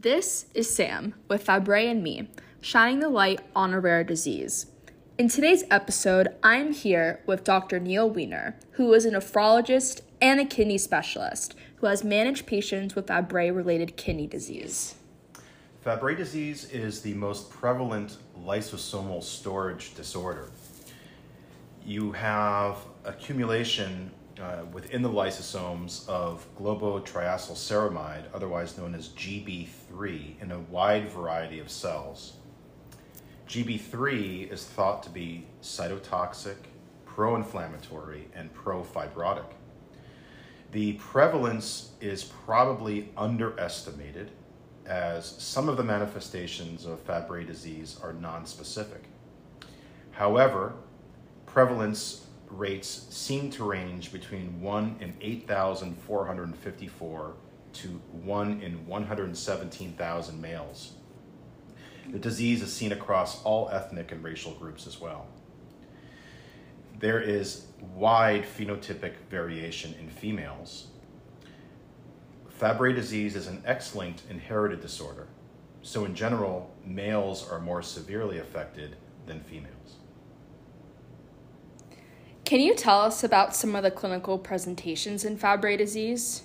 This is Sam with Fabry and me, shining the light on a rare disease. In today's episode, I'm here with Dr. Neil Weiner, who is a nephrologist and a kidney specialist who has managed patients with Fabry-related kidney disease. Fabry disease is the most prevalent lysosomal storage disorder. You have accumulation within the lysosomes of globotriacylceramide, otherwise known as GB3, in a wide variety of cells. GB3 is thought to be cytotoxic, pro-inflammatory, and pro-fibrotic. The prevalence is probably underestimated, as some of the manifestations of Fabry disease are nonspecific. However, prevalence rates seem to range between 1 in 8,454 to 1 in 117,000 males. The disease is seen across all ethnic and racial groups as well. There is wide phenotypic variation in females. Fabry disease is an X-linked inherited disorder, so in general, males are more severely affected than females. Can you tell us about some of the clinical presentations in Fabry disease?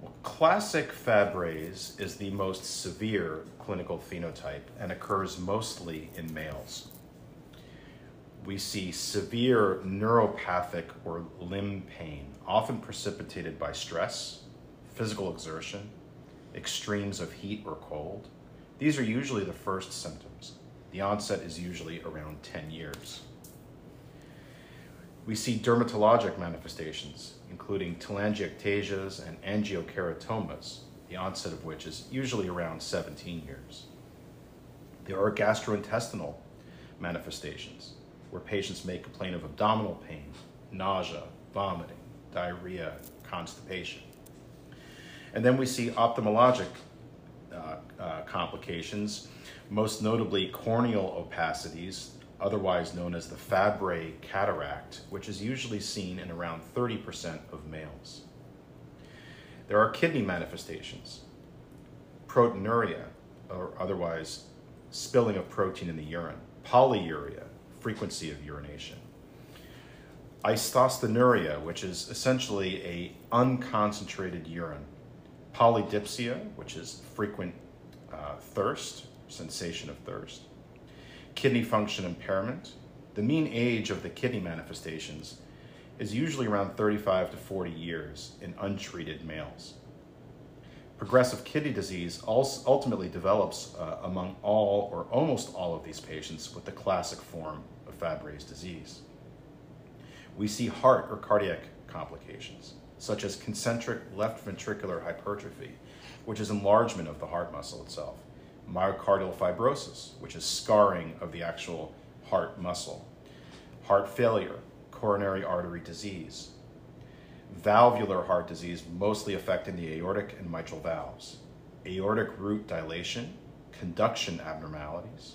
Well, classic Fabry's is the most severe clinical phenotype and occurs mostly in males. We see severe neuropathic or limb pain, often precipitated by stress, physical exertion, extremes of heat or cold. These are usually the first symptoms. The onset is usually around 10 years. We see dermatologic manifestations, including telangiectasias and angiokeratomas, the onset of which is usually around 17 years. There are gastrointestinal manifestations, where patients may complain of abdominal pain, nausea, vomiting, diarrhea, constipation. And then we see ophthalmologic complications, most notably corneal opacities, otherwise known as the Fabry cataract, which is usually seen in around 30% of males. There are kidney manifestations, proteinuria, or otherwise spilling of protein in the urine, polyuria, frequency of urination, isosthenuria, which is essentially a unconcentrated urine, polydipsia, which is frequent thirst, sensation of thirst, kidney function impairment. The mean age of the kidney manifestations is usually around 35 to 40 years in untreated males. Progressive kidney disease also ultimately develops among all or almost all of these patients with the classic form of Fabry's disease. We see heart or cardiac complications, such as concentric left ventricular hypertrophy, which is enlargement of the heart muscle itself, myocardial fibrosis, which is scarring of the actual heart muscle, heart failure, coronary artery disease, valvular heart disease, mostly affecting the aortic and mitral valves, aortic root dilation, conduction abnormalities,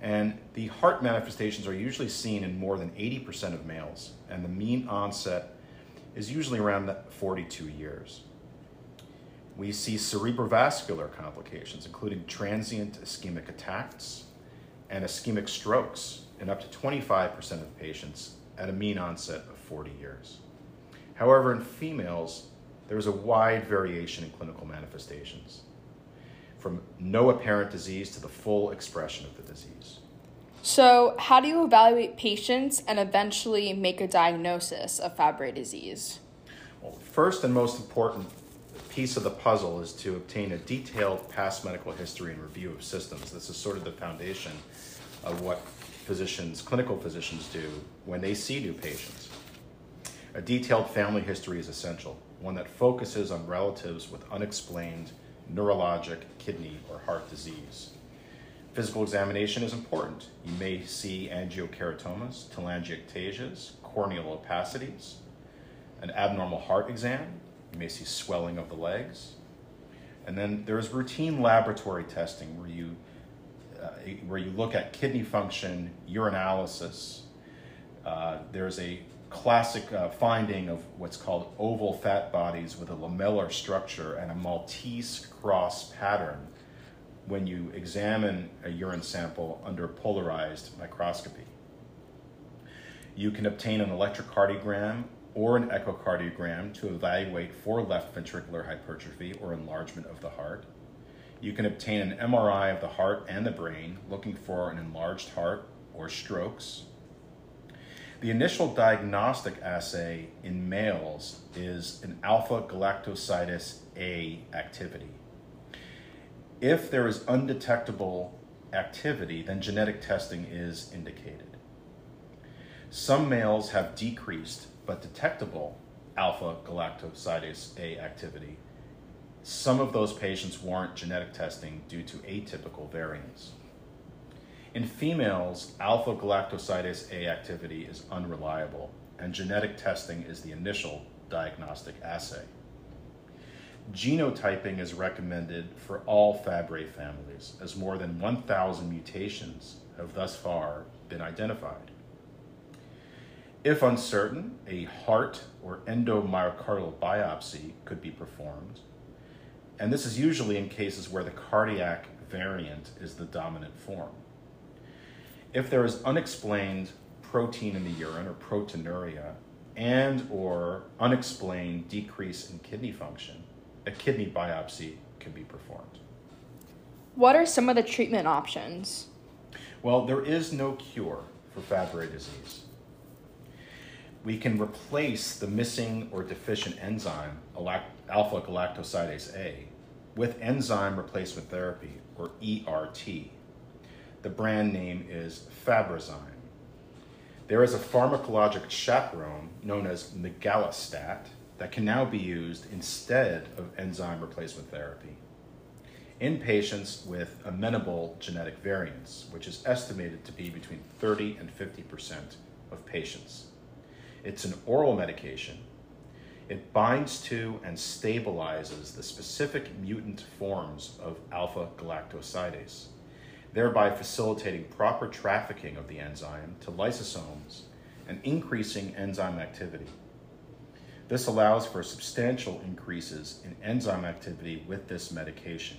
and the heart manifestations are usually seen in more than 80% of males, and the mean onset is usually around 42 years. We see cerebrovascular complications, including transient ischemic attacks and ischemic strokes in up to 25% of patients at a mean onset of 40 years. However, in females, there is a wide variation in clinical manifestations, from no apparent disease to the full expression of the disease. So, how do you evaluate patients and eventually make a diagnosis of Fabry disease? Well, first and most important piece of the puzzle is to obtain a detailed past medical history and review of systems. This is sort of the foundation of what physicians, clinical physicians, do when they see new patients. A detailed family history is essential, one that focuses on relatives with unexplained neurologic, kidney, or heart disease. Physical examination is important. You may see angiokeratomas, telangiectasias, corneal opacities, an abnormal heart exam. You may see swelling of the legs. And then there is routine laboratory testing where you look at kidney function, urinalysis. There is a classic finding of what's called oval fat bodies with a lamellar structure and a Maltese cross pattern when you examine a urine sample under polarized microscopy. You can obtain an electrocardiogram or an echocardiogram to evaluate for left ventricular hypertrophy or enlargement of the heart. You can obtain an MRI of the heart and the brain looking for an enlarged heart or strokes. The initial diagnostic assay in males is an alpha-galactosidase A activity. If there is undetectable activity, then genetic testing is indicated. Some males have decreased but detectable alpha-galactosidase A activity. Some of those patients warrant genetic testing due to atypical variants. In females, alpha-galactosidase A activity is unreliable, and genetic testing is the initial diagnostic assay. Genotyping is recommended for all Fabry families, as more than 1,000 mutations have thus far been identified. If uncertain, a heart or endomyocardial biopsy could be performed, and this is usually in cases where the cardiac variant is the dominant form. If there is unexplained protein in the urine or proteinuria and or unexplained decrease in kidney function, a kidney biopsy can be performed. What are some of the treatment options? Well, there is no cure for Fabry disease. We can replace the missing or deficient enzyme, alpha-galactosidase A, with enzyme replacement therapy, or ERT. The brand name is Fabrazyme. There is a pharmacologic chaperone known as Migalastat that can now be used instead of enzyme replacement therapy in patients with amenable genetic variants, which is estimated to be between 30 and 50% of patients. It's an oral medication. It binds to and stabilizes the specific mutant forms of alpha-galactosidase, thereby facilitating proper trafficking of the enzyme to lysosomes and increasing enzyme activity. This allows for substantial increases in enzyme activity with this medication.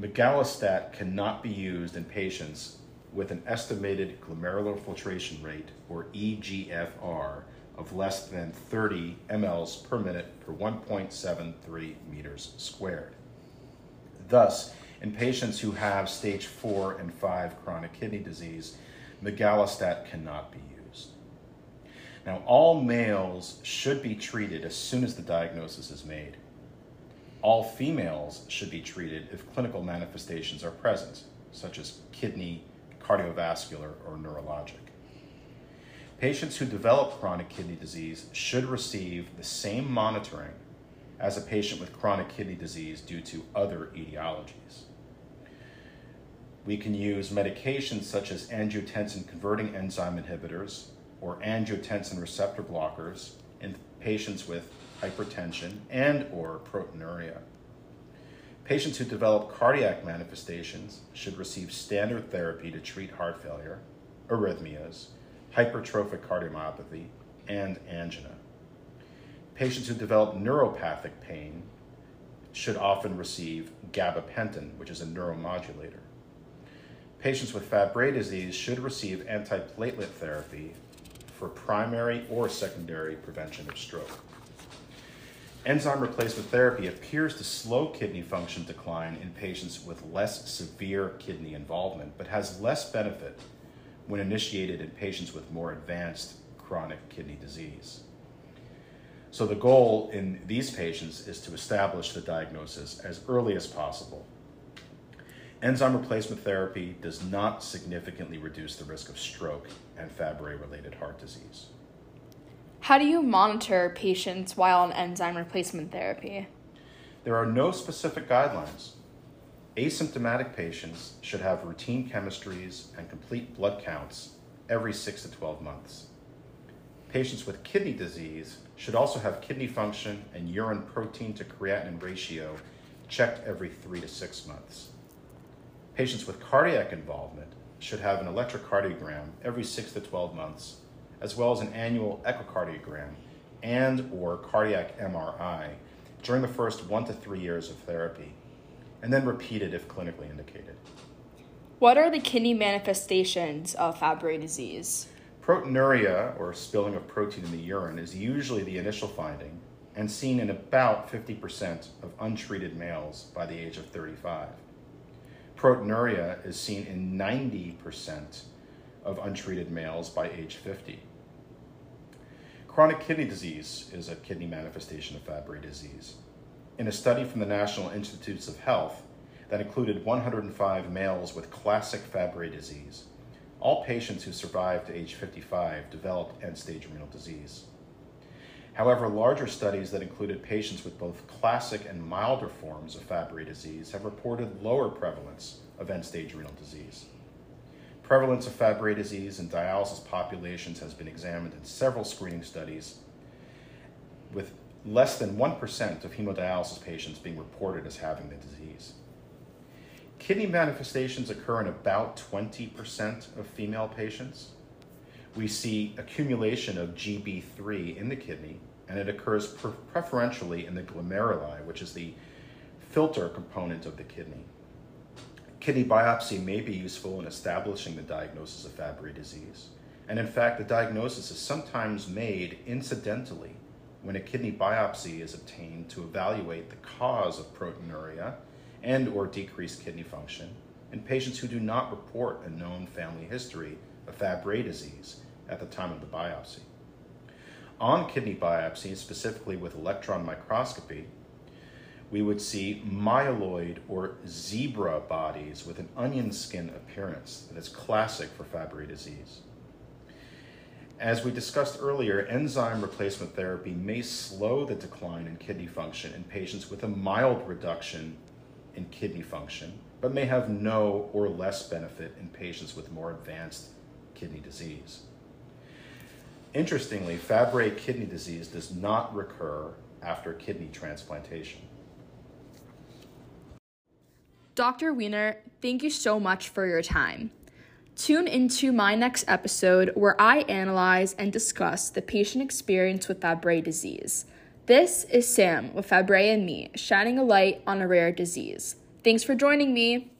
Migalastat cannot be used in patients with an estimated glomerular filtration rate, or EGFR, of less than 30 mLs per minute per 1.73 meters squared. Thus, in patients who have stage 4 and 5 chronic kidney disease, migalastat cannot be used. Now, all males should be treated as soon as the diagnosis is made. All females should be treated if clinical manifestations are present, such as kidney, cardiovascular, or neurologic. Patients who develop chronic kidney disease should receive the same monitoring as a patient with chronic kidney disease due to other etiologies. We can use medications such as angiotensin-converting enzyme inhibitors or angiotensin receptor blockers in patients with hypertension and or proteinuria. Patients who develop cardiac manifestations should receive standard therapy to treat heart failure, arrhythmias, hypertrophic cardiomyopathy, and angina. Patients who develop neuropathic pain should often receive gabapentin, which is a neuromodulator. Patients with Fabry disease should receive antiplatelet therapy for primary or secondary prevention of stroke. Enzyme replacement therapy appears to slow kidney function decline in patients with less severe kidney involvement, but has less benefit when initiated in patients with more advanced chronic kidney disease. So the goal in these patients is to establish the diagnosis as early as possible. Enzyme replacement therapy does not significantly reduce the risk of stroke and Fabry-related heart disease. How do you monitor patients while on enzyme replacement therapy? There are no specific guidelines. Asymptomatic patients should have routine chemistries and complete blood counts every 6 to 12 months. Patients with kidney disease should also have kidney function and urine protein to creatinine ratio checked every 3 to 6 months. Patients with cardiac involvement should have an electrocardiogram every 6 to 12 months as well as an annual echocardiogram and or cardiac MRI during the first 1 to 3 years of therapy, and then repeated if clinically indicated. What are the kidney manifestations of Fabry disease? Proteinuria, or spilling of protein in the urine, is usually the initial finding and seen in about 50% of untreated males by the age of 35. Proteinuria is seen in 90% of untreated males by age 50. Chronic kidney disease is a kidney manifestation of Fabry disease. In a study from the National Institutes of Health that included 105 males with classic Fabry disease, all patients who survived to age 55 developed end-stage renal disease. However, larger studies that included patients with both classic and milder forms of Fabry disease have reported lower prevalence of end-stage renal disease. Prevalence of Fabry disease in dialysis populations has been examined in several screening studies, with less than 1% of hemodialysis patients being reported as having the disease. Kidney manifestations occur in about 20% of female patients. We see accumulation of GB3 in the kidney, and it occurs preferentially in the glomeruli, which is the filter component of the kidney. Kidney biopsy may be useful in establishing the diagnosis of Fabry disease, and in fact, the diagnosis is sometimes made incidentally when a kidney biopsy is obtained to evaluate the cause of proteinuria and or decreased kidney function in patients who do not report a known family history of Fabry disease at the time of the biopsy. On kidney biopsy, specifically with electron microscopy, we would see myeloid or zebra bodies with an onion skin appearance that is classic for Fabry disease. As we discussed earlier, enzyme replacement therapy may slow the decline in kidney function in patients with a mild reduction in kidney function, but may have no or less benefit in patients with more advanced kidney disease. Interestingly, Fabry kidney disease does not recur after kidney transplantation. Dr. Weiner, thank you so much for your time. Tune into my next episode where I analyze and discuss the patient experience with Fabry disease. This is Sam with Fabry and Me, shining a light on a rare disease. Thanks for joining me.